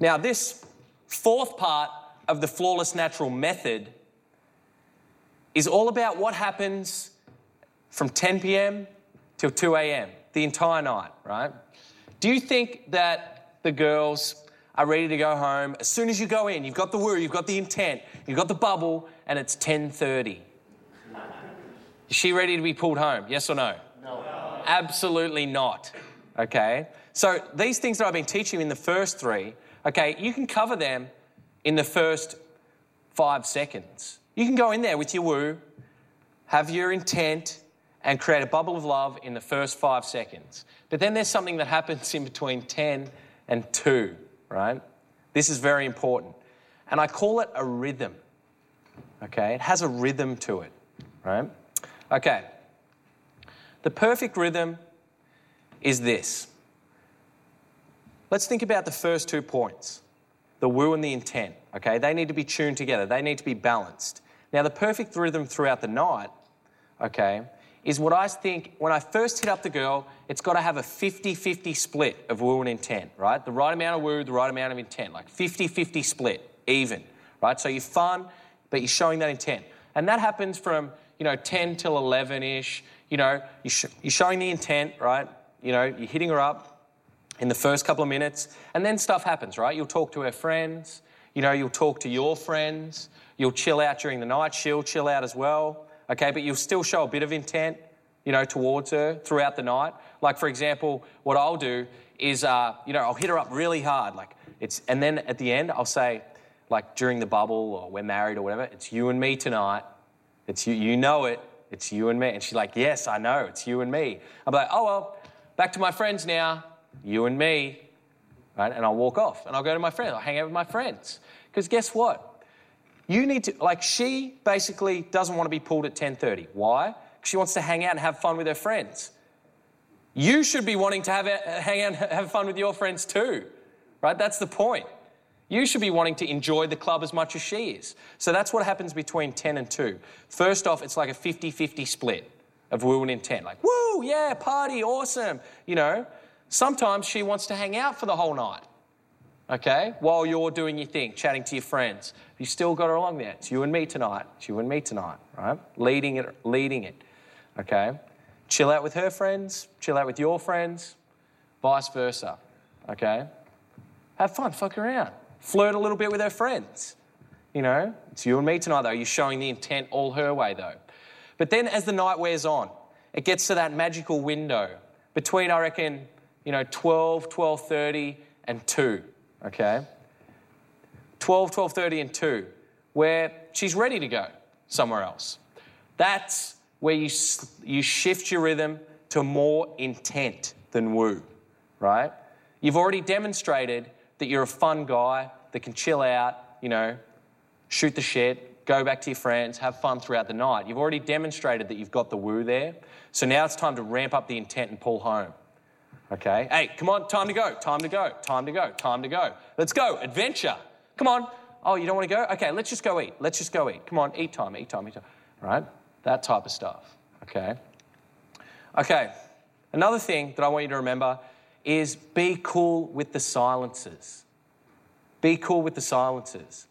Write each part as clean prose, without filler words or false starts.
Now, this fourth part of the flawless natural method is all about what happens from 10 p.m. till 2 a.m., the entire night, right? Do you think that the girls are ready to go home? As soon as you go in, you've got the woo, you've got the intent, you've got the bubble, and it's 10:30. Is she ready to be pulled home? Yes or no? No. Absolutely not, okay? So these things that I've been teaching in the first three, okay, you can cover them in the first 5 seconds. You can go in there with your woo, have your intent, and create a bubble of love in the first 5 seconds. But then there's something that happens in between 10 and 2, right? This is very important. And I call it a rhythm, okay? It has a rhythm to it, right? Okay, the perfect rhythm is this. Let's think about the first 2 points, the woo and the intent, okay? They need to be tuned together. They need to be balanced. Now, the perfect rhythm throughout the night, okay, is what I think when I first hit up the girl, it's got to have a 50-50 split of woo and intent, right? The right amount of woo, the right amount of intent, like 50-50 split, even, right? So you're fun, but you're showing that intent. And that happens from, 10 till 11-ish, you're showing the intent, right? You're hitting her up in the first couple of minutes, and then stuff happens, right? You'll talk to her friends, you'll talk to your friends, you'll chill out during the night, she'll chill out as well, okay? But you'll still show a bit of intent, towards her throughout the night. Like, for example, what I'll do is, I'll hit her up really hard, and then at the end, I'll say, during the bubble or we're married or whatever, it's you and me tonight, it's you, it's you and me. And she's like, yes, I know, it's you and me. I'm like, oh, well, back to my friends now. You and me, right? And I'll walk off and I'll go to my friends. I'll hang out with my friends. Because guess what? You need to, she basically doesn't want to be pulled at 10:30. Why? Because she wants to hang out and have fun with her friends. You should be wanting to hang out and have fun with your friends too, right? That's the point. You should be wanting to enjoy the club as much as she is. So that's what happens between 10 and 2. First off, it's like a 50-50 split of woo and intent. Like, woo, yeah, party, awesome, Sometimes she wants to hang out for the whole night, okay, while you're doing your thing, chatting to your friends. You still got her along there. It's you and me tonight. It's you and me tonight, right? Leading it, okay? Chill out with her friends. Chill out with your friends, vice versa, okay? Have fun. Fuck around. Flirt a little bit with her friends, It's you and me tonight, though. You're showing the intent all her way, though. But then as the night wears on, it gets to that magical window between, I reckon, 12, 12:30 and 2, okay? 12:30 and 2, where she's ready to go somewhere else. That's where you shift your rhythm to more intent than woo, right? You've already demonstrated that you're a fun guy that can chill out, shoot the shit, go back to your friends, have fun throughout the night. You've already demonstrated that you've got the woo there. So now it's time to ramp up the intent and pull home. Okay, hey, come on, time to go. Let's go, adventure. Come on. Oh, you don't want to go? Okay, let's just go eat. Come on, eat time. Right? That type of stuff, okay? Okay, another thing that I want you to remember is be cool with the silences. Be cool with the silences.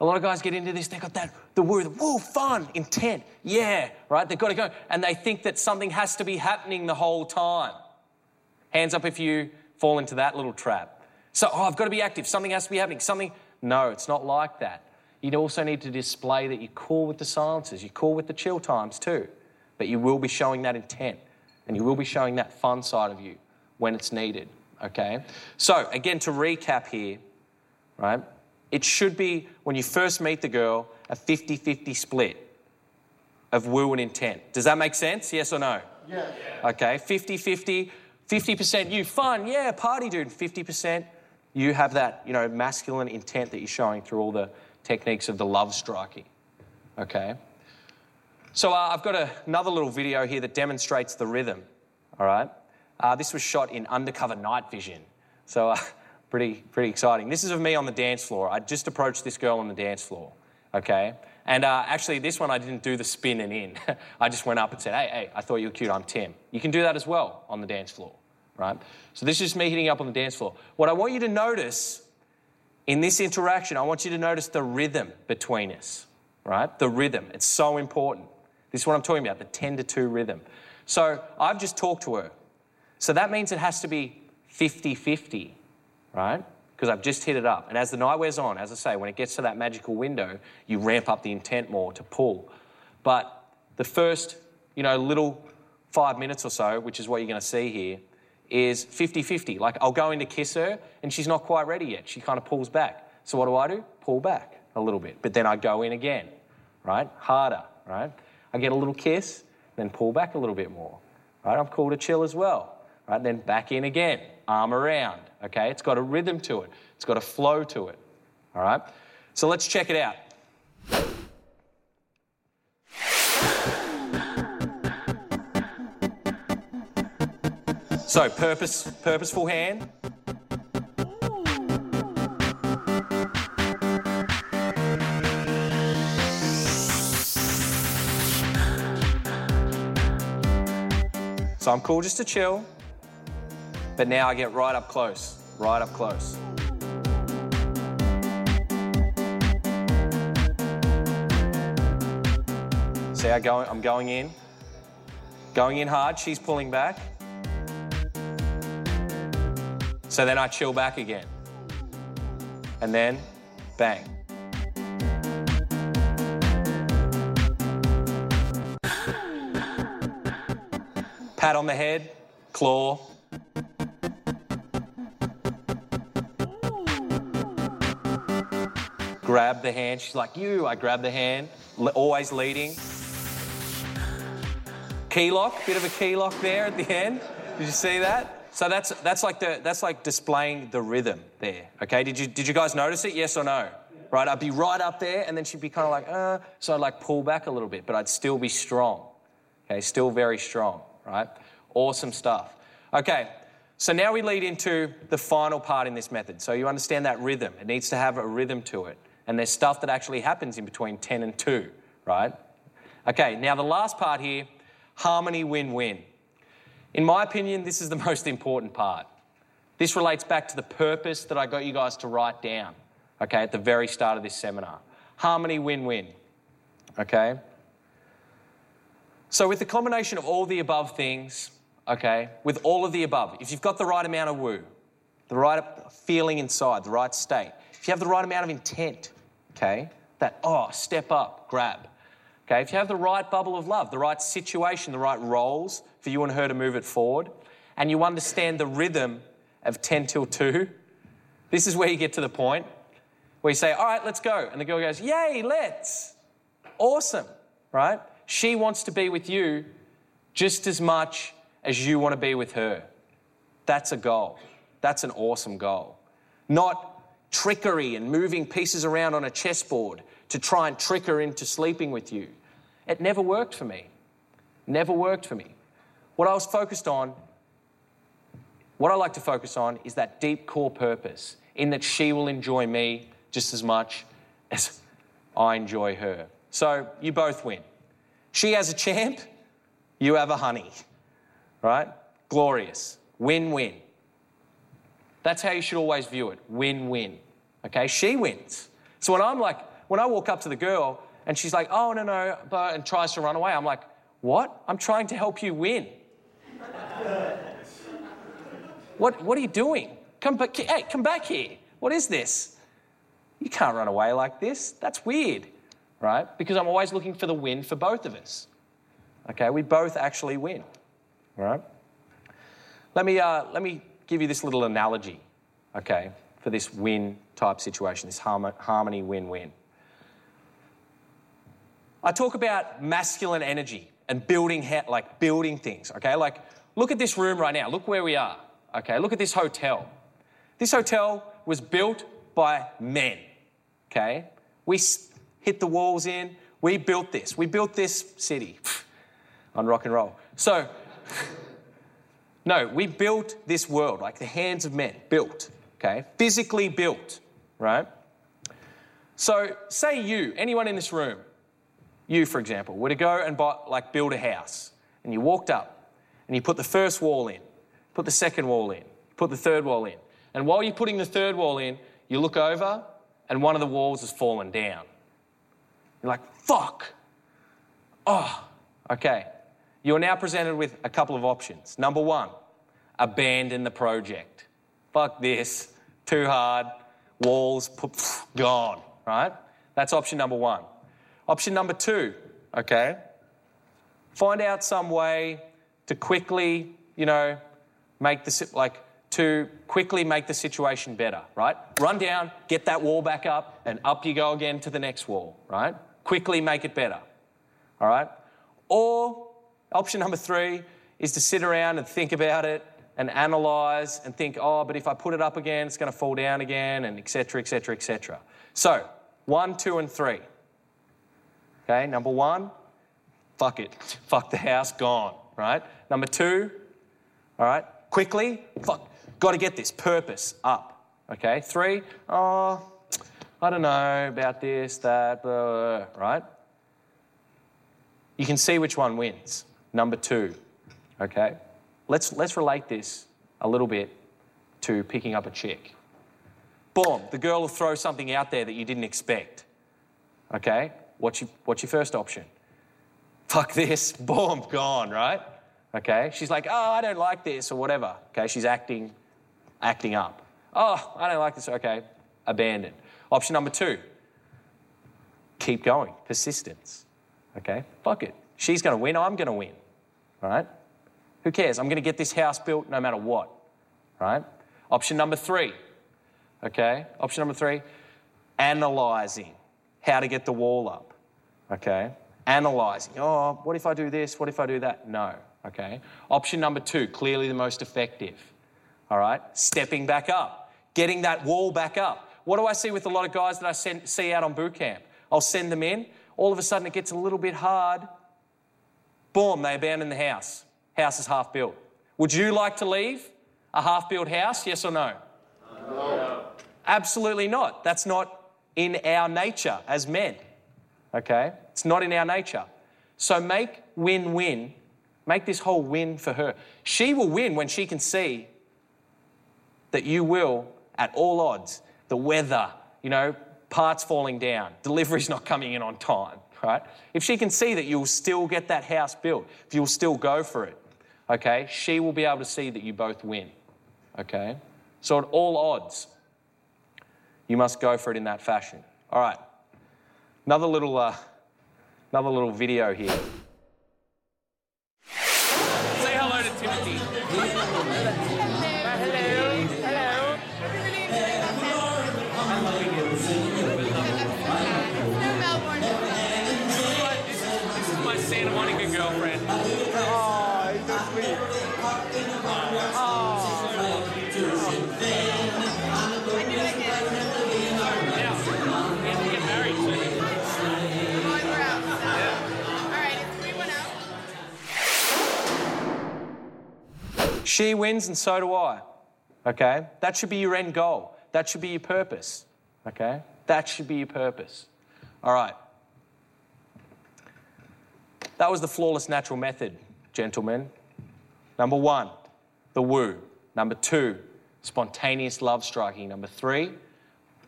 A lot of guys get into this, they got the word, woo, fun, intent, yeah, right? They've got to go, and they think that something has to be happening the whole time. Hands up if you fall into that little trap. So, I've got to be active. Something has to be happening. No, it's not like that. You also need to display that you're cool with the silences. You're cool with the chill times too. But you will be showing that intent and you will be showing that fun side of you when it's needed, okay? So, again, to recap here, right? It should be, when you first meet the girl, a 50-50 split of woo and intent. Does that make sense? Yes or no? Yes. Yeah. Okay, 50-50... 50% you, fun, yeah, party dude. 50% you have that, masculine intent that you're showing through all the techniques of the love striking, okay? So I've got another little video here that demonstrates the rhythm, all right? This was shot in undercover night vision, so pretty exciting. This is of me on the dance floor. I just approached this girl on the dance floor, okay? And actually, this one I didn't do the spin and in. I just went up and said, hey, I thought you were cute, I'm Tim. You can do that as well on the dance floor, right? So this is me hitting up on the dance floor. What I want you to notice In this interaction, I want you to notice the rhythm between us, right? The rhythm. It's so important. This is what I'm talking about, the 10-2 rhythm. So I've just talked to her. So that means it has to be 50-50, right? Because I've just hit it up. And as the night wears on, as I say, when it gets to that magical window, you ramp up the intent more to pull. But the first, little 5 minutes or so, which is what you're going to see here, is 50-50. Like, I'll go in to kiss her, and she's not quite ready yet. She kind of pulls back. So what do? Pull back a little bit. But then I go in again, right? Harder, right? I get a little kiss, then pull back a little bit more, right? I'm cool to chill as well, right? Then back in again, arm around, okay? It's got a rhythm to it. It's got a flow to it, all right? So let's check it out. So purposeful hand. So I'm cool just to chill, but now I get right up close. See, I'm going in hard, she's pulling back. So then I chill back again. And then, bang. Pat on the head, claw. Grab the hand, she's like, you. I grab the hand, always leading. Key lock, bit of a key lock there at the end. Did you see that? So that's like displaying the rhythm there, okay? Did you guys notice it, yes or no? Right, I'd be right up there and then she'd be kind of like, so I'd like pull back a little bit, but I'd still be strong, okay? Still very strong, right? Awesome stuff. Okay, so now we lead into the final part in this method. So you understand that rhythm. It needs to have a rhythm to it. And there's stuff that actually happens in between 10 and 2, right? Okay, now the last part here, harmony win-win. In my opinion, this is the most important part. This relates back to the purpose that I got you guys to write down, okay, at the very start of this seminar. Harmony win-win, okay? So with the combination of all the above things, okay, with all of the above, if you've got the right amount of woo, the right feeling inside, the right state, if you have the right amount of intent, okay, that, step up, grab, okay, if you have the right bubble of love, the right situation, the right roles for you and her to move it forward, and you understand the rhythm of 10-2, this is where you get to the point where you say, all right, let's go. And the girl goes, yay, let's. Awesome, right? She wants to be with you just as much as you want to be with her. That's a goal. That's an awesome goal. Not trickery and moving pieces around on a chessboard to try and trick her into sleeping with you. It never worked for me. What I was focused on, what I like to focus on is that deep core purpose in that she will enjoy me just as much as I enjoy her. So you both win. She has a champ, you have a honey, right? Glorious. Win-win. That's how you should always view it. Win-win. Okay? She wins. So when I walk up to the girl and she's like, oh, no, but, and tries to run away, I'm like, what? I'm trying to help you win. What are you doing? Come back here. What is this? You can't run away like this. That's weird, right? Because I'm always looking for the win for both of us. Okay, we both actually win, right? Let me give you this little analogy, okay, for this win type situation, this harmony win-win. I talk about masculine energy and building things, okay? Like, look at this room right now. Look where we are, okay? Look at this hotel. This hotel was built by men, okay? We hit the walls in. We built this. We built this city on rock and roll. So, no, we built this world, like the hands of men, built, okay? Physically built, right? So, say you, anyone in this room, you, for example, were to go and build a house, and you walked up and you put the first wall in, put the second wall in, put the third wall in, and while you're putting the third wall in, You look over and one of the walls has fallen down. You're like, fuck. Oh, okay. You're now presented with a couple of options. Number one, abandon the project. Fuck this, too hard, walls, gone, right? That's option number one. Option number two, okay, find out some way to quickly, make the situation better, right? Run down, get that wall back up, and up you go again to the next wall, right? Quickly make it better, all right? Or option number three is to sit around and think about it and analyse and think, oh, but if I put it up again, it's going to fall down again, and et cetera, et cetera, et cetera. So 1, 2, and 3. Okay, number one, fuck it. Fuck the house, gone, right? Number two, all right, quickly, fuck, got to get this purpose up, okay? 3, oh, I don't know about this, that, blah, blah, right? You can see which one wins. Number 2, okay? Let's relate this a little bit to picking up a chick. Boom, the girl will throw something out there that you didn't expect, okay? What's your first option? Fuck this, boom, gone, right? Okay, she's like, oh, I don't like this or whatever. Okay, she's acting up. Oh, I don't like this, okay, abandoned. Option number 2, keep going, persistence. Okay, fuck it. She's going to win, I'm going to win, right? Who cares? I'm going to get this house built no matter what, right? Option number 3, okay, analysing how to get the wall up, okay? Analysing, oh, what if I do this, what if I do that? No. Okay. Option number 2, clearly the most effective. All right. Stepping back up, getting that wall back up. What do I see with a lot of guys that I see out on boot camp? I'll send them in. All of a sudden it gets a little bit hard. Boom, they abandon the house. House is half built. Would you like to leave a half-built house? Yes or no? No. Absolutely not. That's not in our nature as men. Okay. It's not in our nature. So make win-win. Make this whole win for her. She will win when she can see that you will, at all odds, the weather, parts falling down, delivery's not coming in on time, right? If she can see that you'll still get that house built, if you'll still go for it, okay, she will be able to see that you both win, okay? So at all odds, you must go for it in that fashion. All right, another little video here. She wins and so do I, okay? That should be your end goal. That should be your purpose, okay? That should be your purpose. All right. That was the flawless natural method, gentlemen. Number 1, the woo. Number 2, spontaneous love striking. Number 3,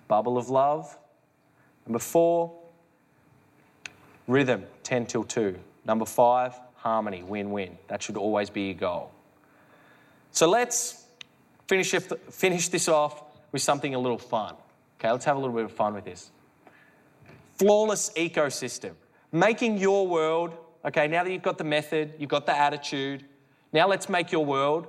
bubble of love. Number 4, rhythm, 10 till 2. Number 5, harmony, win-win. That should always be your goal. So let's finish this off with something a little fun. Okay, let's have a little bit of fun with this. Flawless ecosystem. Making your world, okay, now that you've got the method, you've got the attitude, now let's make your world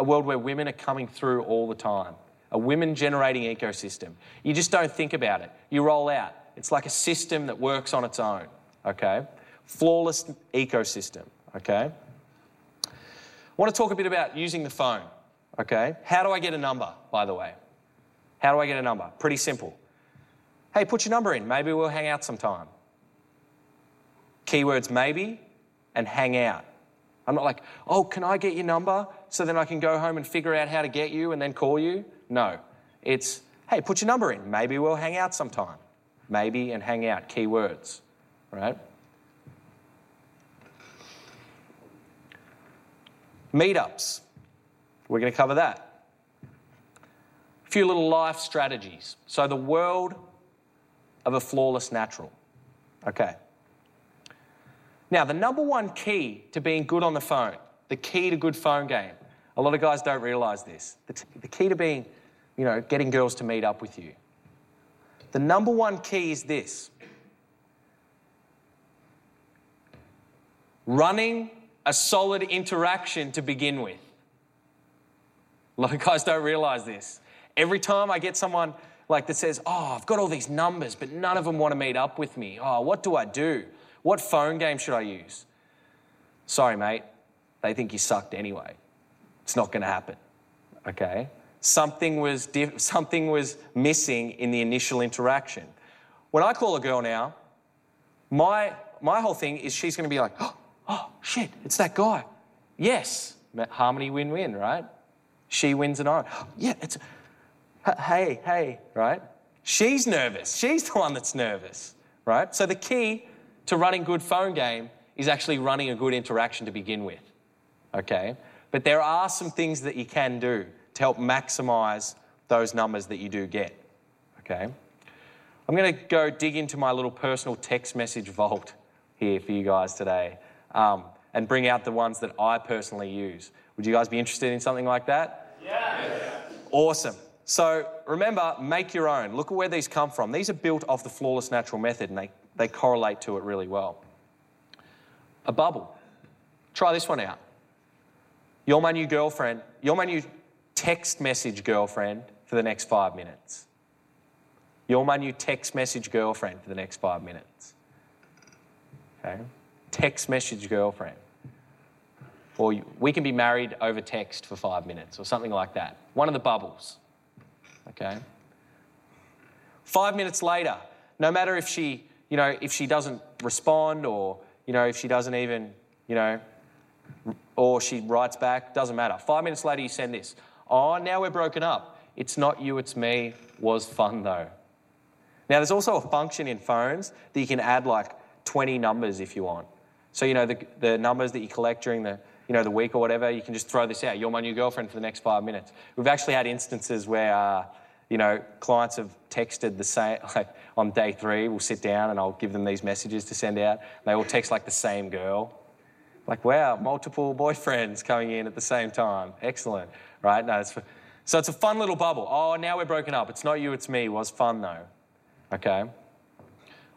a world where women are coming through all the time, a women-generating ecosystem. You just don't think about it. You roll out. It's like a system that works on its own, okay? Flawless ecosystem, okay? I want to talk a bit about using the phone, okay? How do I get a number, by the way? How do I get a number? Pretty simple. Hey, put your number in. Maybe we'll hang out sometime. Keywords maybe and hang out. I'm not like, oh, can I get your number so then I can go home and figure out how to get you and then call you? No. It's, hey, put your number in. Maybe we'll hang out sometime. Maybe and hang out, keywords, right? Meetups. We're going to cover that. A few little life strategies. So the world of a flawless natural. Okay. Now, the number one key to being good on the phone, the key to good phone game, a lot of guys don't realise this, the key to being, you know, getting girls to meet up with you. The number one key is this. Running a solid interaction to begin with. A lot of guys don't realise this. Every time I get someone like that says, oh, I've got all these numbers, but none of them want to meet up with me. Oh, what do I do? What phone game should I use? Sorry, mate. They think you sucked anyway. It's not going to happen, okay? Something was missing in the initial interaction. When I call a girl now, my whole thing is she's going to be like, oh, shit, it's that guy. Yes, harmony win-win, right? She wins and I win. Yeah, it's... Hey, right? She's nervous. She's the one that's nervous, right? So the key to running good phone game is actually running a good interaction to begin with, okay? But there are some things that you can do to help maximise those numbers that you do get, okay? I'm going to go dig into my little personal text message vault here for you guys today and bring out the ones that I personally use. Would you guys be interested in something like that? Yes. Awesome. So remember, make your own. Look at where these come from. These are built off the flawless natural method and they correlate to it really well. A bubble. Try this one out. You're my new girlfriend. You're my new text message girlfriend for the next 5 minutes. You're my new text message girlfriend for the next 5 minutes. Okay? Text message girlfriend. Or we can be married over text for 5 minutes or something like that. One of the bubbles. Okay. 5 minutes later, no matter if she, you know, if she doesn't respond or, you know, if she doesn't even, you know, or she writes back, doesn't matter. 5 minutes later, you send this. Oh, now we're broken up. It's not you, it's me. Was fun though. Now, there's also a function in phones that you can add like 20 numbers if you want. So, you know, the numbers that you collect during the, you know, the week or whatever, you can just throw this out. You're my new girlfriend for the next 5 minutes. We've actually had instances where, you know, clients have texted the same, like on day three, we'll sit down and I'll give them these messages to send out. They all text like the same girl. Like, wow, multiple boyfriends coming in at the same time. Excellent, right? No, so it's a fun little bubble. Oh, now we're broken up. It's not you, it's me. Was fun though, okay?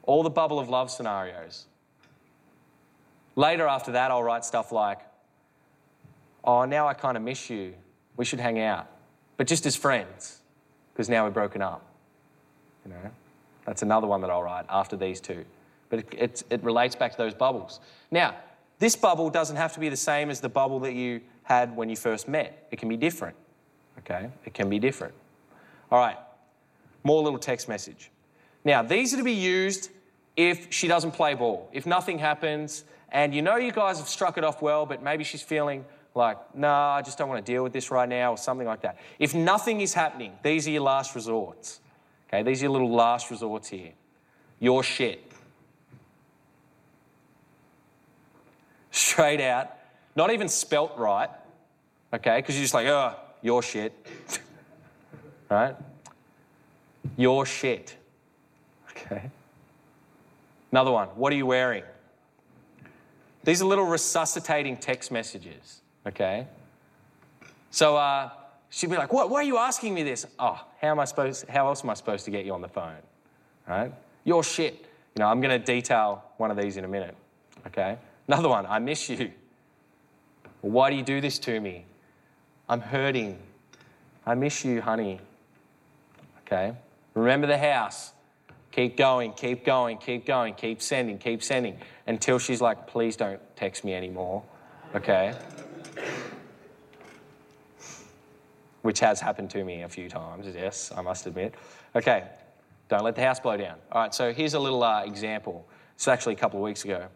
All the bubble of love scenarios. Later after that, I'll write stuff like, oh, now I kind of miss you. We should hang out, but just as friends, because now we're broken up. You know, that's another one that I'll write after these two. But it relates back to those bubbles. Now, this bubble doesn't have to be the same as the bubble that you had when you first met. It can be different, okay? It can be different. All right, more little text message. Now, these are to be used if she doesn't play ball, if nothing happens, and you know you guys have struck it off well, but maybe she's feeling... like, nah, I just don't want to deal with this right now or something like that. If nothing is happening, these are your last resorts. Okay, these are your little last resorts here. Your shit. Straight out. Not even spelt right. Okay, because you're just like, oh, your shit. Right? Your shit. Okay. Another one. What are you wearing? These are little resuscitating text messages. Okay. So she'd be like, "What? Why are you asking me this? Oh, how else am I supposed to get you on the phone? Right? Your shit. You know, I'm going to detail one of these in a minute. Okay. Another one. I miss you. Why do you do this to me? I'm hurting. I miss you, honey. Okay. Remember the house. Keep going. Keep going. Keep going. Keep sending. Keep sending until she's like, please don't text me anymore. Okay. Which has happened to me a few times, yes, I must admit. Okay, don't let the house blow down. All right, so here's a little example. It's actually a couple of weeks ago.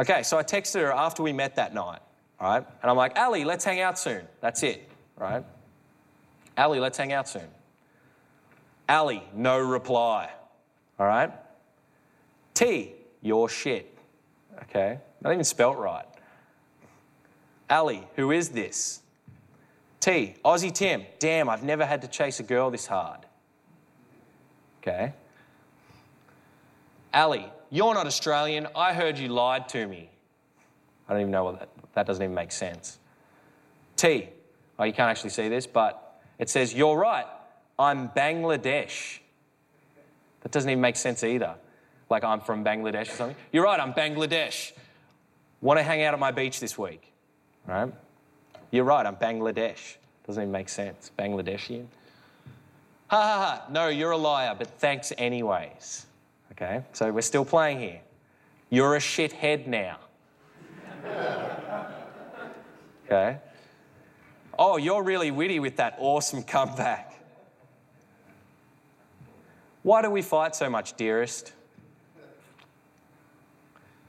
Okay, so I texted her after we met that night, all right? And I'm like, Ali, let's hang out soon. That's it, right? Ali, let's hang out soon. Ali, no reply, all right? T, your shit, okay? Not even spelt right. Ali, who is this? T, Aussie Tim. Damn, I've never had to chase a girl this hard. Okay. Ali, you're not Australian. I heard you lied to me. I don't even know what that doesn't even make sense. T, oh, you can't actually see this, but it says, you're right, I'm Bangladesh. That doesn't even make sense either. Like I'm from Bangladesh or something. You're right, I'm Bangladesh. Want to hang out at my beach this week, right? You're right, I'm Bangladesh. Doesn't even make sense, Bangladeshian. Ha ha ha, no, you're a liar, but thanks anyways. Okay, so we're still playing here. You're a shithead now. Okay. Oh, you're really witty with that awesome comeback. Why do we fight so much, dearest?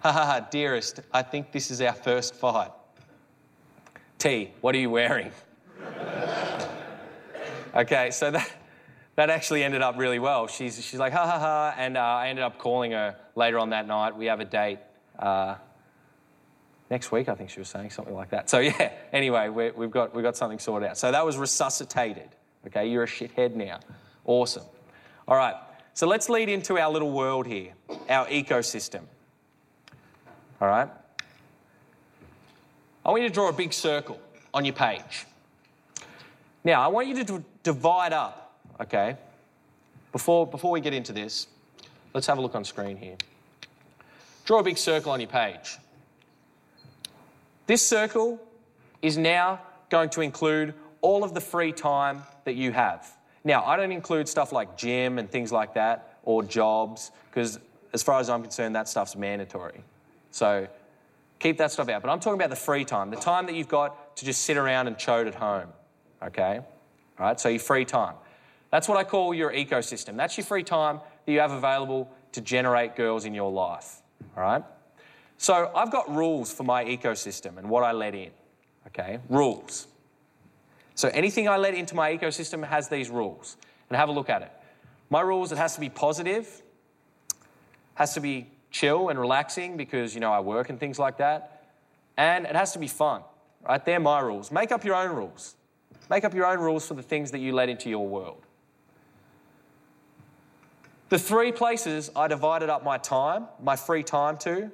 Ha ha ha, dearest, I think this is our first fight. T, what are you wearing? Okay, so that actually ended up really well. She's like, ha ha ha, and I ended up calling her later on that night. We have a date next week, I think she was saying something like that. So yeah, anyway, we've got something sorted out. So that was resuscitated. Okay, you're a shithead now. Awesome. All right, so let's lead into our little world here, our ecosystem. All right. I want you to draw a big circle on your page. Now, I want you to divide up, okay? Before we get into this, let's have a look on screen here. Draw a big circle on your page. This circle is now going to include all of the free time that you have. Now, I don't include stuff like gym and things like that or jobs because as far as I'm concerned, that stuff's mandatory. So keep that stuff out. But I'm talking about the free time, the time that you've got to just sit around and chode at home, okay? All right, so your free time. That's what I call your ecosystem. That's your free time that you have available to generate girls in your life, all right? So I've got rules for my ecosystem and what I let in, okay? Rules. So anything I let into my ecosystem has these rules. And have a look at it. My rules, it has to be positive, has to be chill and relaxing because, you know, I work and things like that. And it has to be fun, right? They're my rules. Make up your own rules. Make up your own rules for the things that you let into your world. The three places I divided up my time, my free time to,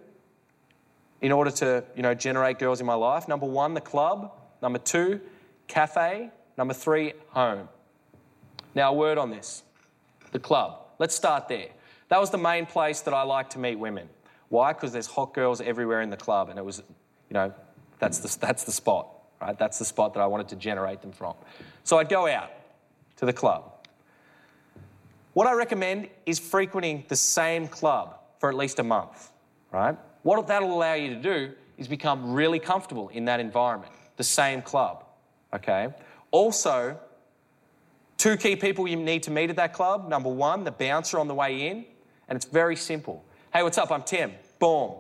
in order to, you know, generate girls in my life. Number one, the club. Number two, cafe. Number three, home. Now, a word on this. The club. Let's start there. That was the main place that I like to meet women. Why? Because there's hot girls everywhere in the club and it was, you know, that's the spot, right? That's the spot that I wanted to generate them from. So I'd go out to the club. What I recommend is frequenting the same club for at least a month, right? What that'll allow you to do is become really comfortable in that environment, the same club, okay? Also, two key people you need to meet at that club. Number one, the bouncer on the way in. And it's very simple. Hey, what's up? I'm Tim. Boom.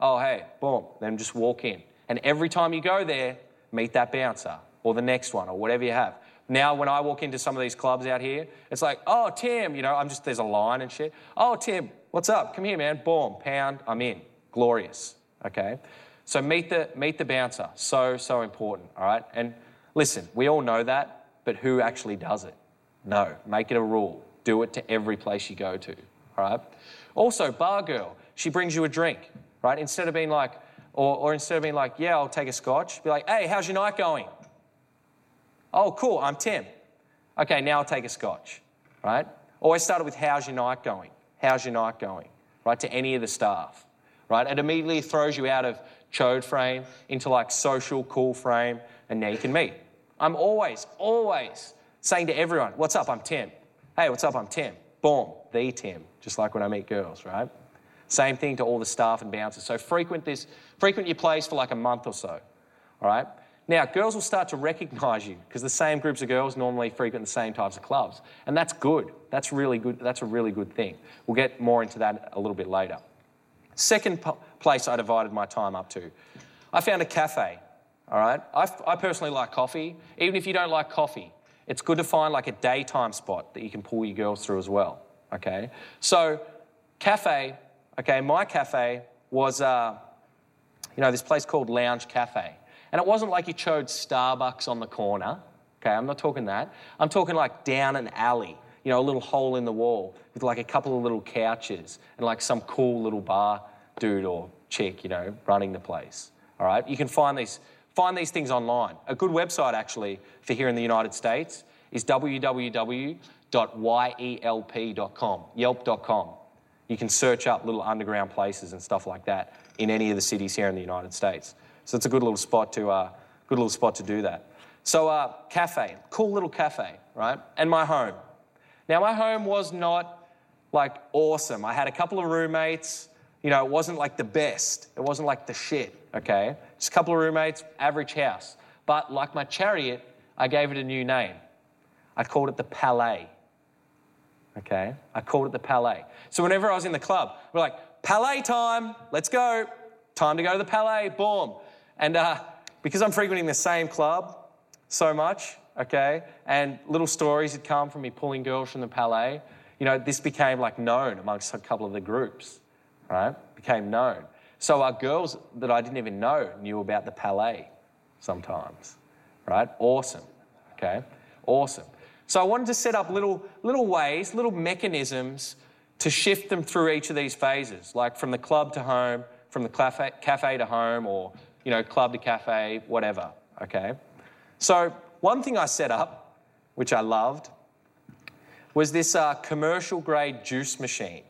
Oh, hey, boom. Then just walk in. And every time you go there, meet that bouncer or the next one or whatever you have. Now, when I walk into some of these clubs out here, it's like, oh, Tim, you know, there's a line and shit. Oh, Tim, what's up? Come here, man. Boom, pound, I'm in. Glorious, okay? So meet the bouncer. So important, all right? And listen, we all know that, but who actually does it? No, make it a rule. Do it to every place you go to, all right? Also, bar girl, she brings you a drink, right? Instead of being like, or yeah, I'll take a scotch, be like, hey, how's your night going? Oh, cool, I'm Tim. Okay, now I'll take a scotch, right? Always start it with how's your night going? How's your night going, right? To any of the staff, right? It immediately throws you out of chode frame into like social, cool frame, and now you can meet. I'm always saying to everyone, what's up, I'm Tim. Hey, what's up, I'm Tim. Boom, the Tim, just like when I meet girls, right? Same thing to all the staff and bouncers. So frequent your place for like a month or so, all right? Now, girls will start to recognise you because the same groups of girls normally frequent the same types of clubs, and that's good. That's really good. That's a really good thing. We'll get more into that a little bit later. Second place I divided my time up to, I found a cafe, all right? I personally like coffee. Even if you don't like coffee, it's good to find like a daytime spot that you can pull your girls through as well, okay? So cafe, okay, my cafe was, this place called Lounge Cafe. And it wasn't like you chose Starbucks on the corner, Okay, I'm not talking that. I'm talking like down an alley, you know, a little hole in the wall with like a couple of little couches and like some cool little bar dude or chick, you know, running the place. All right, you can find these things online. A good website actually for here in the United States is www.yelp.com, yelp.com. You can search up little underground places and stuff like that in any of the cities here in the United States. So it's a good little spot to do that. So cafe, cool little cafe, right? And my home. Now my home was not like awesome. I had a couple of roommates. You know, it wasn't like the best. It wasn't like the shit, okay? Just a couple of roommates, average house. But like my chariot, I gave it a new name. I called it the Palais. Okay? I called it the Palais. So whenever I was in the club, we're like, Palais time, let's go. Time to go to the Palais, boom. And because I'm frequenting the same club so much, okay, and little stories had come from me pulling girls from the Palais, you know, this became like known amongst a couple of the groups, right? Became known. So our girls that I didn't even know knew about the Palais sometimes, right? Awesome, okay? Awesome. So I wanted to set up little ways, little mechanisms to shift them through each of these phases, like from the club to home, from the cafe to home, or, you know, club to cafe, whatever, okay? So one thing I set up, which I loved, was this commercial-grade juice machine,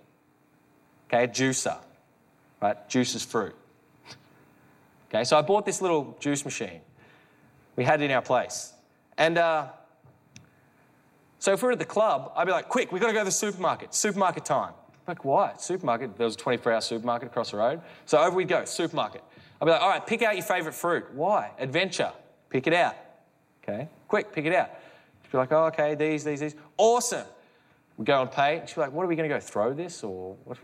okay, juicer, right? Juices fruit. Okay, so I bought this little juice machine. We had it in our place. And so if we were at the club, I'd be like, quick, we've got to go to the supermarket time. Like, why? Supermarket, there was a 24-hour supermarket across the road. So over we'd go, supermarket. I'd be like, all right, pick out your favourite fruit. Why? Adventure. Pick it out. Okay, quick, pick it out. She'd be like, oh, okay, these. Awesome. We'd go and pay. She'd be like, what are we going to go, throw this or what?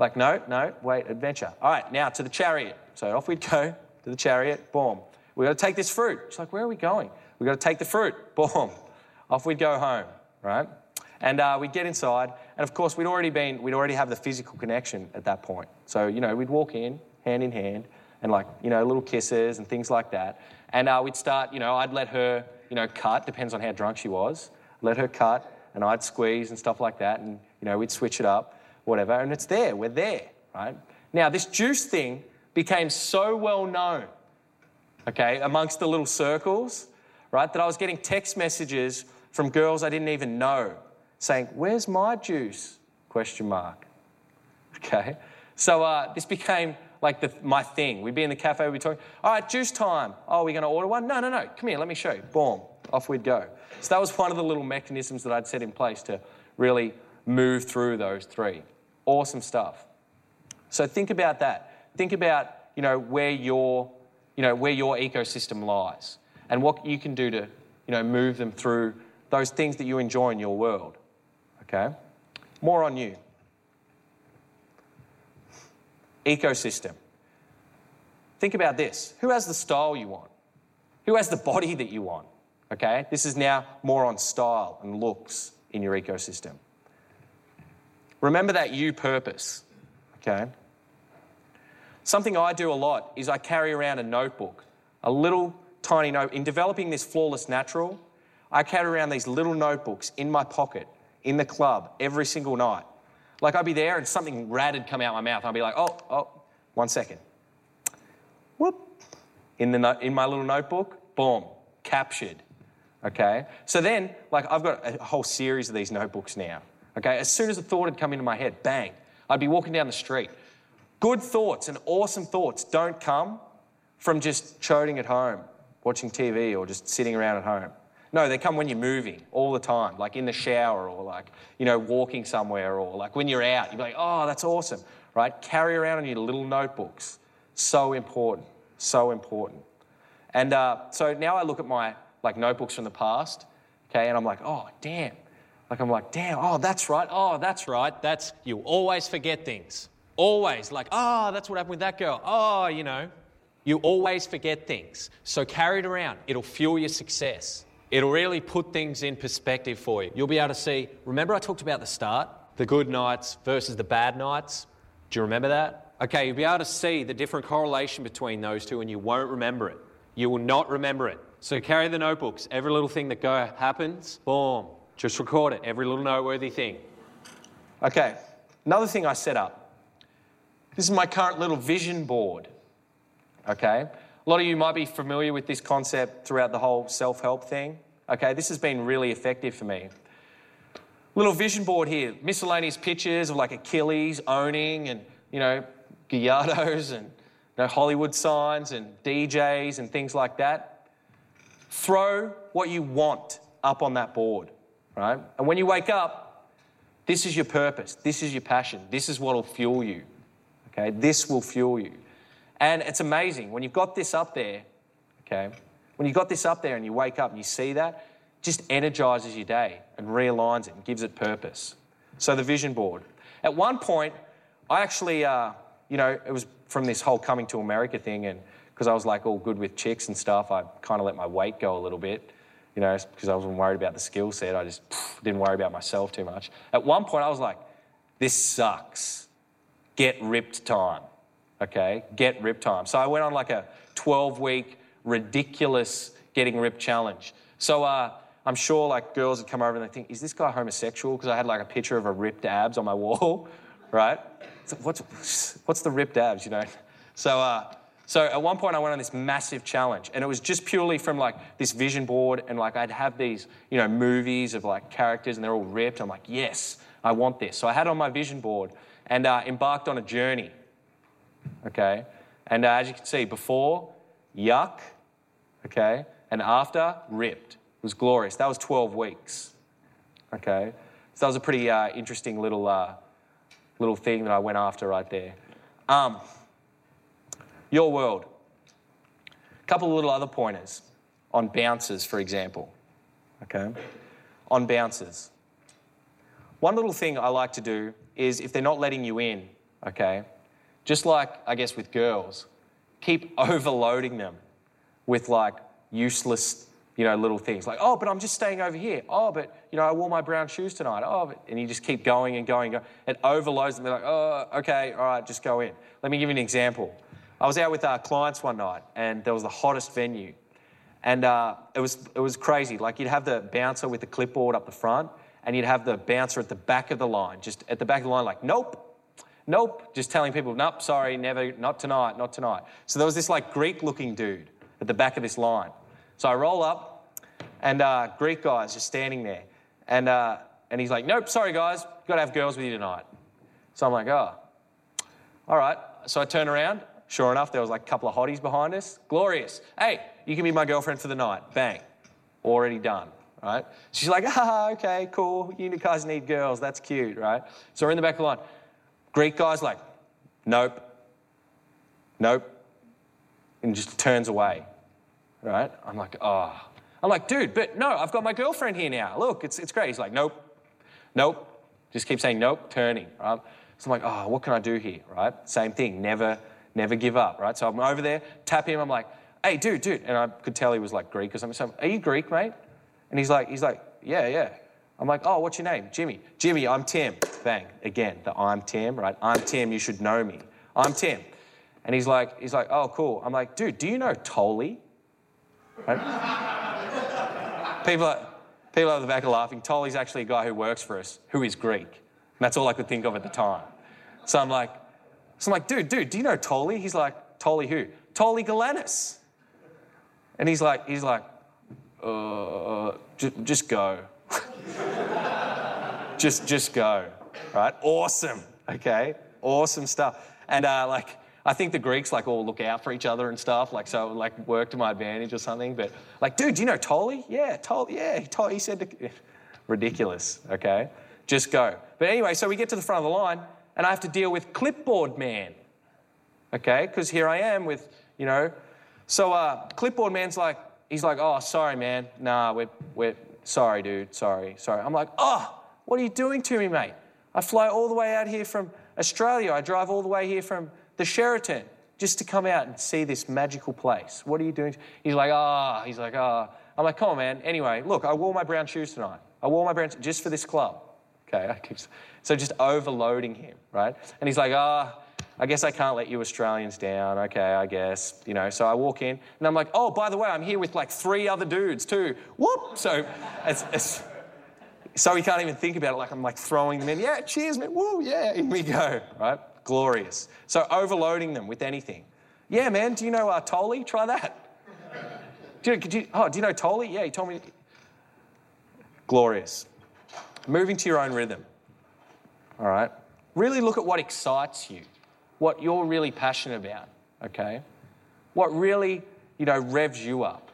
Like, no, wait, adventure. All right, now to the chariot. So off we'd go to the chariot, boom. We've got to take this fruit. She's like, where are we going? We've got to take the fruit, boom. Off we'd go home, right? And we'd get inside, and of course we'd already have the physical connection at that point. So, you know, we'd walk in hand, and like, you know, little kisses and things like that. And we'd start, you know, I'd let her, you know, cut, depends on how drunk she was, let her cut, and I'd squeeze and stuff like that, and, you know, we'd switch it up, whatever, and it's there, we're there, right? Now, this juice thing became so well known, okay, amongst the little circles, right, that I was getting text messages from girls I didn't even know saying, where's my juice? ? Okay, so this became like my thing. We'd be in the cafe, we'd be talking, all right, juice time. Oh, we're going to order one? No, come here, let me show you. Boom, off we'd go. So that was one of the little mechanisms that I'd set in place to really move through those three. Awesome stuff. So think about that. Think about, you know, where your ecosystem lies and what you can do to, you know, move them through those things that you enjoy in your world, okay? More on you. Ecosystem. Think about this. Who has the style you want? Who has the body that you want? Okay? This is now more on style and looks in your ecosystem. Remember that you purpose. Okay? Something I do a lot is I carry around a notebook, a little tiny note. In developing this Flawless Natural, I carry around these little notebooks in my pocket, in the club, every single night. Like, I'd be there and something rad had come out my mouth. I'd be like, oh, 1 second. Whoop. In my little notebook, boom, captured, okay? So then, like, I've got a whole series of these notebooks now, okay? As soon as a thought had come into my head, bang, I'd be walking down the street. Good thoughts and awesome thoughts don't come from just choating at home, watching TV or just sitting around at home. No, they come when you're moving all the time, like in the shower or like, you know, walking somewhere or like when you're out, you're like, oh, that's awesome, right? Carry around on your little notebooks. So important, so important. And so now I look at my like notebooks from the past, okay, and I'm like, oh, damn. Like I'm like, damn, oh, that's right. That's, you always forget things. Always, like, oh, that's what happened with that girl. Oh, you know, you always forget things. So carry it around. It'll fuel your success. It'll really put things in perspective for you. You'll be able to see, remember I talked about the start, the good nights versus the bad nights? Do you remember that? Okay, you'll be able to see the different correlation between those two and you won't remember it. You will not remember it. So carry the notebooks. Every little thing that happens, boom. Just record it. Every little noteworthy thing. Okay. Another thing I set up. This is my current little vision board. Okay. A lot of you might be familiar with this concept throughout the whole self-help thing. Okay. This has been really effective for me. Little vision board here. Miscellaneous pictures of like Achilles owning and, you know, Gallardos and, you know, Hollywood signs and DJs and things like that. Throw what you want up on that board, right? And when you wake up, this is your purpose. This is your passion. This is what will fuel you, okay? This will fuel you. And it's amazing. When you've got this up there, okay, when you've got this up there and you wake up and you see that, it just energises your day and realigns it and gives it purpose. So the vision board. At one point, I actually, it was from this whole coming to America thing, and because I was like all good with chicks and stuff, I kind of let my weight go a little bit, you know, because I wasn't worried about the skill set. I just didn't worry about myself too much. At one point, I was like, this sucks. Get ripped time, okay? Get ripped time. So I went on like a 12-week ridiculous getting ripped challenge. So I'm sure like girls would come over and they think, is this guy homosexual? Because I had like a picture of a ripped abs on my wall, right? What's the ripped abs, you know? So at one point I went on this massive challenge, and it was just purely from like this vision board, and like I'd have these, you know, movies of like characters and they're all ripped. I'm like, yes, I want this. So I had it on my vision board and embarked on a journey, okay? And as you can see, before, yuck, okay? And after, ripped. It was glorious. That was 12 weeks, okay? So that was a pretty interesting little thing that I went after right there. Your world. A couple of little other pointers on bounces, for example. Okay? On bounces. One little thing I like to do is if they're not letting you in, okay, just like, I guess, with girls, keep overloading them with, like, useless, you know, little things. Like, oh, but I'm just staying over here. Oh, but, you know, I wore my brown shoes tonight. Oh, but, and you just keep going and going and going. It overloads them. They're like, oh, okay, all right, just go in. Let me give you an example. I was out with our clients one night, and there was the hottest venue, and it was crazy. Like, you'd have the bouncer with the clipboard up the front, and you'd have the bouncer at the back of the line, just at the back of the line, like, nope, just telling people, nope, sorry, never, not tonight. So there was this like Greek-looking dude at the back of this line. So I roll up, and Greek guy's just standing there, and he's like, nope, sorry guys, you gotta have girls with you tonight. So I'm like, oh, all right. So I turn around. Sure enough, there was like a couple of hotties behind us. Glorious. Hey, you can be my girlfriend for the night. Bang. Already done, right? She's like, ah, okay, cool. You guys need girls. That's cute, right? So we're in the back of the line. Greek guy's like, nope. And just turns away, right? I'm like, oh. I'm like, dude, but no, I've got my girlfriend here now. Look, it's great. He's like, nope. Just keep saying nope, turning, right? So I'm like, oh, what can I do here, right? Same thing, never give up, right? So I'm over there, tap him. I'm like, hey, dude. And I could tell he was like Greek or something. So I'm, are you Greek, mate? And he's like, yeah. I'm like, oh, what's your name? Jimmy, I'm Tim. Bang. Again, I'm Tim, right? I'm Tim, you should know me. I'm Tim. And he's like, oh, cool. I'm like, dude, do you know Tolly? Right? People at the back are laughing. Tolly's actually a guy who works for us, who is Greek. And that's all I could think of at the time. So I'm like, dude, do you know Tolly? He's like, Tolly who? Tolly Galanis. And he's like, just go. just go, right? Awesome, okay? Awesome stuff. And I think the Greeks like all look out for each other and stuff. Like, so it would like work to my advantage or something. But like, dude, do you know Tolly? Yeah, Tolly. Yeah, he said, ridiculous, okay? Just go. But anyway, so we get to the front of the line. And I have to deal with clipboard man, okay? Because here I am with, you know. So clipboard man's like, he's like, oh, sorry, man. Nah, we're sorry, dude. Sorry. I'm like, oh, what are you doing to me, mate? I fly all the way out here from Australia. I drive all the way here from the Sheraton just to come out and see this magical place. What are you doing? He's like, ah. I'm like, come on, man. Anyway, look, I wore my brown shoes tonight. Just for this club. Okay, so just overloading him, right? And he's like, I guess I can't let you Australians down. Okay, I guess, you know. So I walk in and I'm like, oh, by the way, I'm here with like 3 other dudes too. Whoop! So it's so he can't even think about it. Like I'm like throwing them in. Yeah, cheers, man. Woo, yeah, in we go. Right, glorious. So overloading them with anything. Yeah, man. Do you know Toli? Try that. Do you know Toli? Yeah, he told me. Glorious. Moving to your own rhythm. All right. Really look at what excites you, what you're really passionate about, okay? What really, you know, revs you up,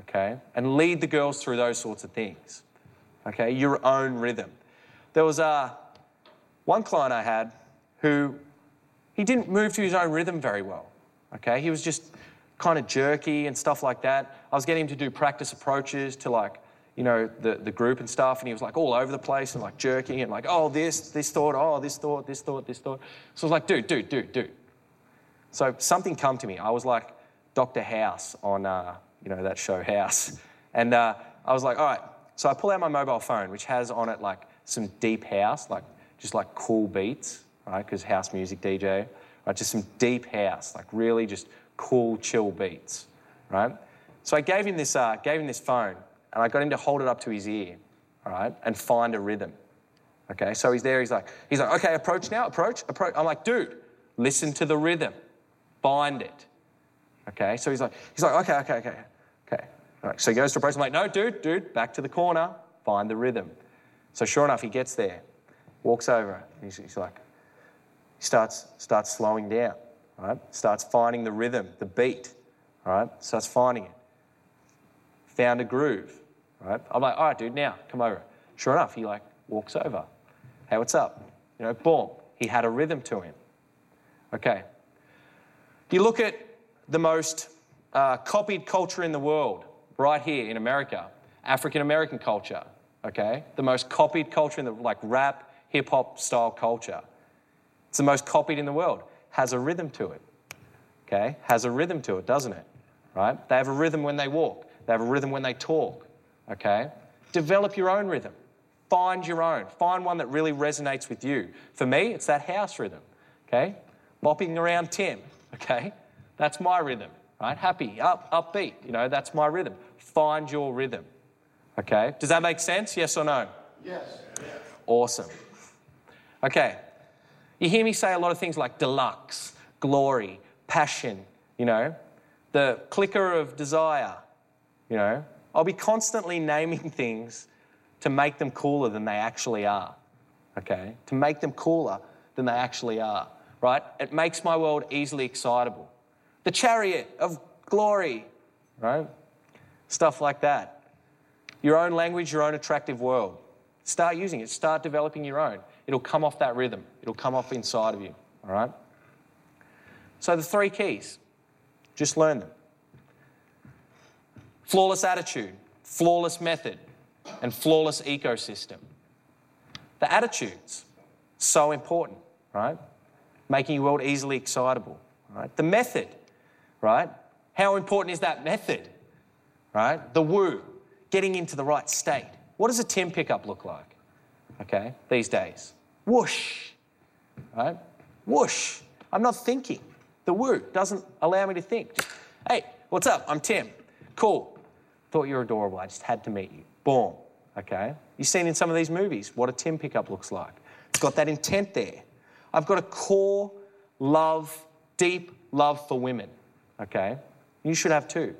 okay? And lead the girls through those sorts of things, okay? Your own rhythm. There was one client I had who, he didn't move to his own rhythm very well, okay? He was just kind of jerky and stuff like that. I was getting him to do practice approaches to like, you know, the group and stuff, and he was like all over the place and like jerking and like, oh, this thought. So I was like, dude. So something come to me. I was like Dr. House on, you know, that show House. And I was like, all right. So I pull out my mobile phone, which has on it like some deep house, like just like cool beats, right? Because house music DJ, right? Just some deep house, like really just cool, chill beats, right? So I gave him this phone. And I got him to hold it up to his ear, all right, and find a rhythm, okay? So he's there, he's like, okay, approach now. I'm like, dude, listen to the rhythm, bind it, okay? So he's like, okay. All right, so he goes to approach, I'm like, no, dude, back to the corner, find the rhythm. So sure enough, he gets there, walks over, he's like, starts slowing down, all right? Starts finding the rhythm, the beat, all right? Starts finding it. Found a groove, right? I'm like, all right, dude, now, come over. Sure enough, he like walks over. Hey, what's up? You know, boom. He had a rhythm to him. Okay. You look at the most copied culture in the world, right here in America, African-American culture, okay? The most copied culture in the, like rap, hip-hop style culture. It's the most copied in the world. Has a rhythm to it, okay? Has a rhythm to it, doesn't it? Right? They have a rhythm when they walk. They have a rhythm when they talk, okay? Develop your own rhythm. Find your own. Find one that really resonates with you. For me, it's that house rhythm, okay? Bopping around Tim, okay? That's my rhythm, right? Happy, upbeat, you know, that's my rhythm. Find your rhythm, okay? Does that make sense? Yes or no? Yes. Awesome. Okay. You hear me say a lot of things like deluxe, glory, passion, you know, the clicker of desire. You know, I'll be constantly naming things to make them cooler than they actually are, okay? To make them cooler than they actually are, right? It makes my world easily excitable. The chariot of glory, right? Stuff like that. Your own language, your own attractive world. Start using it. Start developing your own. It'll come off that rhythm. It'll come off inside of you, all right? So the 3 keys, just learn them. Flawless attitude, flawless method, and flawless ecosystem. The attitudes, so important, right? Making your world easily excitable, right? The method, right? How important is that method, right? The woo, getting into the right state. What does a Tim pickup look like, okay, these days? Whoosh, right? Whoosh. I'm not thinking. The woo doesn't allow me to think. Just, hey, what's up? I'm Tim. Cool. Thought you were adorable. I just had to meet you. Boom. Okay. You've seen in some of these movies what a Tim pickup looks like. It's got that intent there. I've got a core love, deep love for women. Okay. You should have too.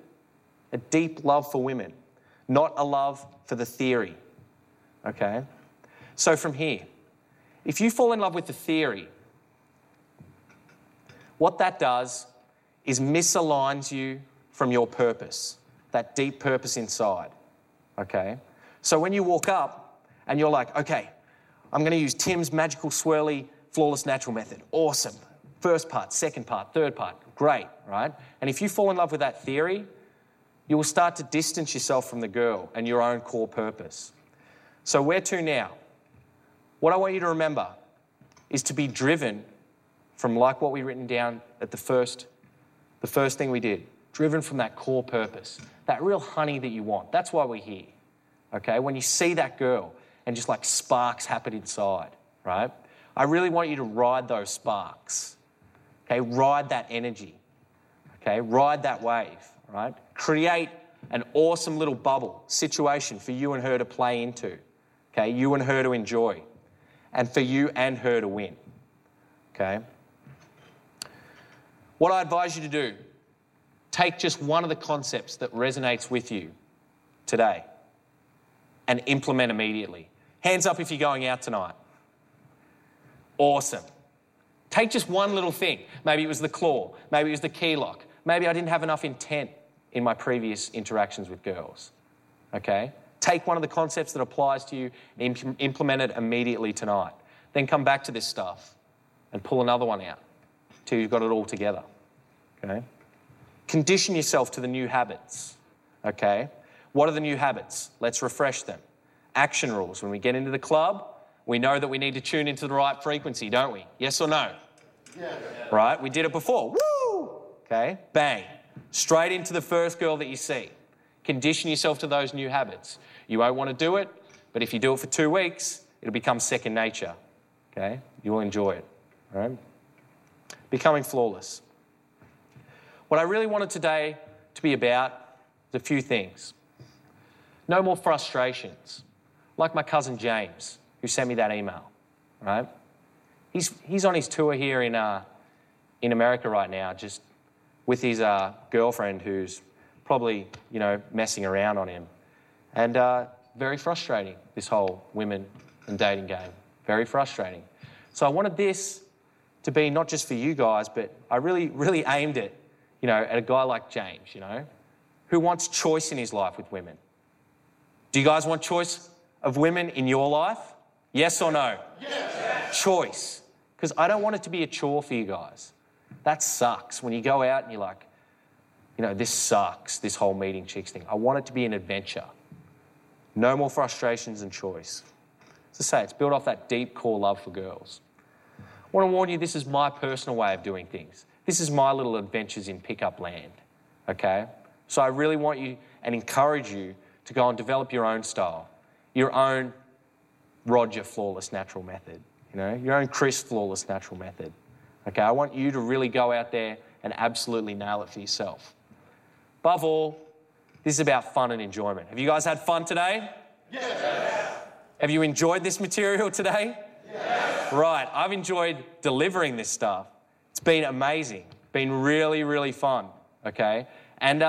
A deep love for women, not a love for the theory. Okay. So from here, if you fall in love with the theory, what that does is misaligns you from your purpose. That deep purpose inside, okay? So when you walk up and you're like, okay, I'm going to use Tim's magical, swirly, flawless natural method. Awesome. First part, second part, third part. Great, right? And if you fall in love with that theory, you will start to distance yourself from the girl and your own core purpose. So where to now? What I want you to remember is to be driven from like what we've written down at the first thing we did. Driven from that core purpose, that real honey that you want. That's why we're here, okay? When you see that girl and just like sparks happen inside, right? I really want you to ride those sparks, Okay, ride that energy. Okay, ride that wave, right? Create an awesome little bubble situation for you and her to play into. Okay, you and her to enjoy, and for you and her to win. Okay. What I advise you to do, take just one of the concepts that resonates with you today and implement immediately. Hands up if you're going out tonight. Awesome. Take just one little thing. Maybe it was the claw. Maybe it was the key lock. Maybe I didn't have enough intent in my previous interactions with girls. Okay? Take one of the concepts that applies to you and implement it immediately tonight. Then come back to this stuff and pull another one out till you've got it all together. Okay? Condition yourself to the new habits. Okay? What are the new habits? Let's refresh them. Action rules. When we get into the club, we know that we need to tune into the right frequency, don't we? Yes or no? Yeah. Right? We did it before. Woo! Okay? Bang. Straight into the first girl that you see. Condition yourself to those new habits. You won't want to do it, but if you do it for 2 weeks, it'll become second nature. Okay? You'll enjoy it. All right? Becoming flawless. What I really wanted today to be about is a few things. No more frustrations. Like my cousin James, who sent me that email, right? He's on his tour here in America right now, just with his girlfriend who's probably, you know, messing around on him. And very frustrating, this whole women and dating game. Very frustrating. So I wanted this to be not just for you guys, but I really, really aimed it, you know, at a guy like James, you know, who wants choice in his life with women. Do you guys want choice of women in your life? Yes or no? Yes. Choice. Because I don't want it to be a chore for you guys. That sucks. When you go out and you're like, you know, this sucks, this whole meeting chicks thing. I want it to be an adventure. No more frustrations and choice. As I say, it's built off that deep core love for girls. I want to warn you, this is my personal way of doing things. This is my little adventures in pickup land, okay? So I really want you and encourage you to go and develop your own style, your own Roger Flawless Natural Method, you know, your own Chris Flawless Natural Method. Okay, I want you to really go out there and absolutely nail it for yourself. Above all, this is about fun and enjoyment. Have you guys had fun today? Yes. Have you enjoyed this material today? Yes. Right, I've enjoyed delivering this stuff. It's been amazing. Been really, really fun, okay? And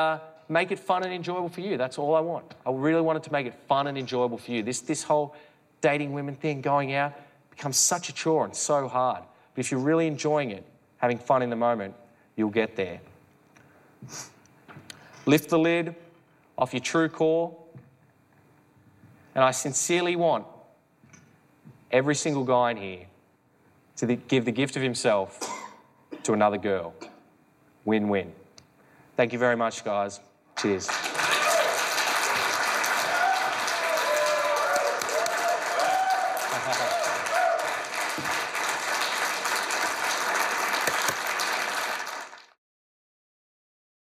make it fun and enjoyable for you. That's all I want. I really wanted to make it fun and enjoyable for you. This whole dating women thing, going out, becomes such a chore and so hard. But if you're really enjoying it, having fun in the moment, you'll get there. Lift the lid off your true core. And I sincerely want every single guy in here to give the gift of himself to another girl. Win-win. Thank you very much, guys. Cheers.